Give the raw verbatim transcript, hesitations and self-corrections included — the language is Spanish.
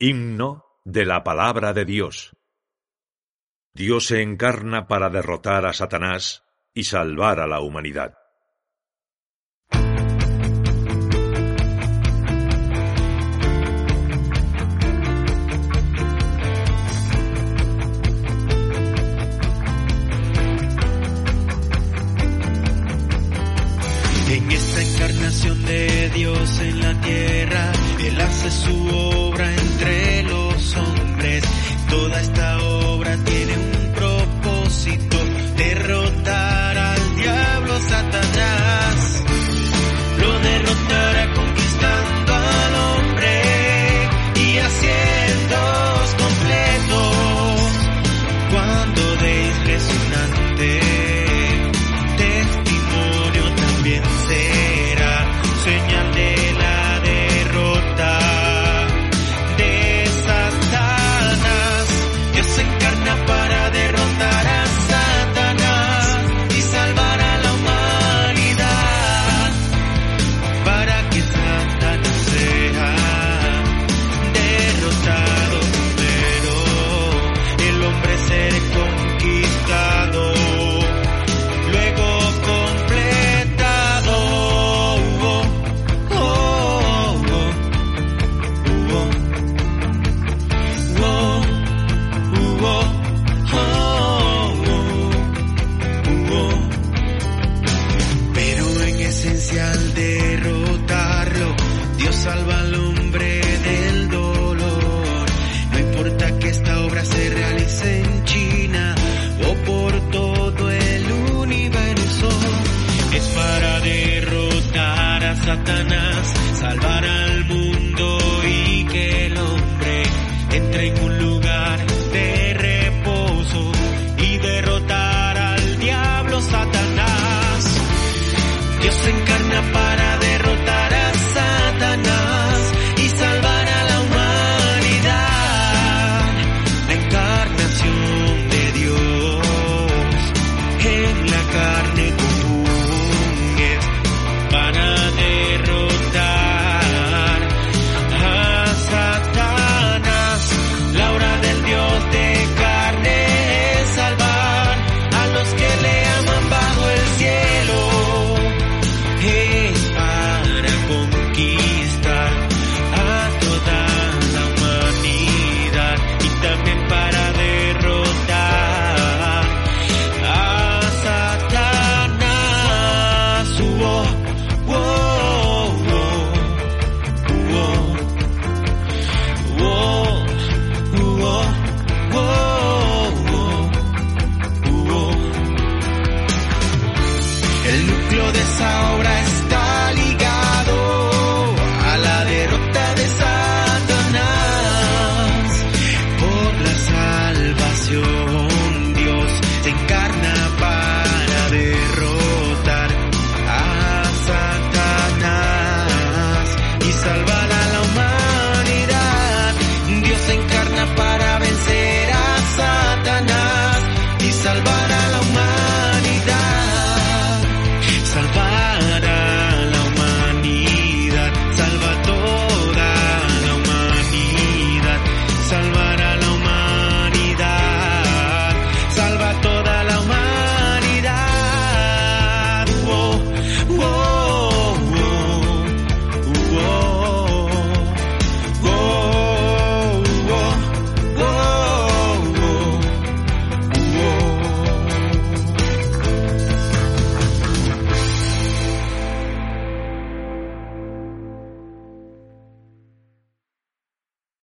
Himno de la palabra de Dios. Dios se encarna para derrotar a Satanás y salvar a la humanidad.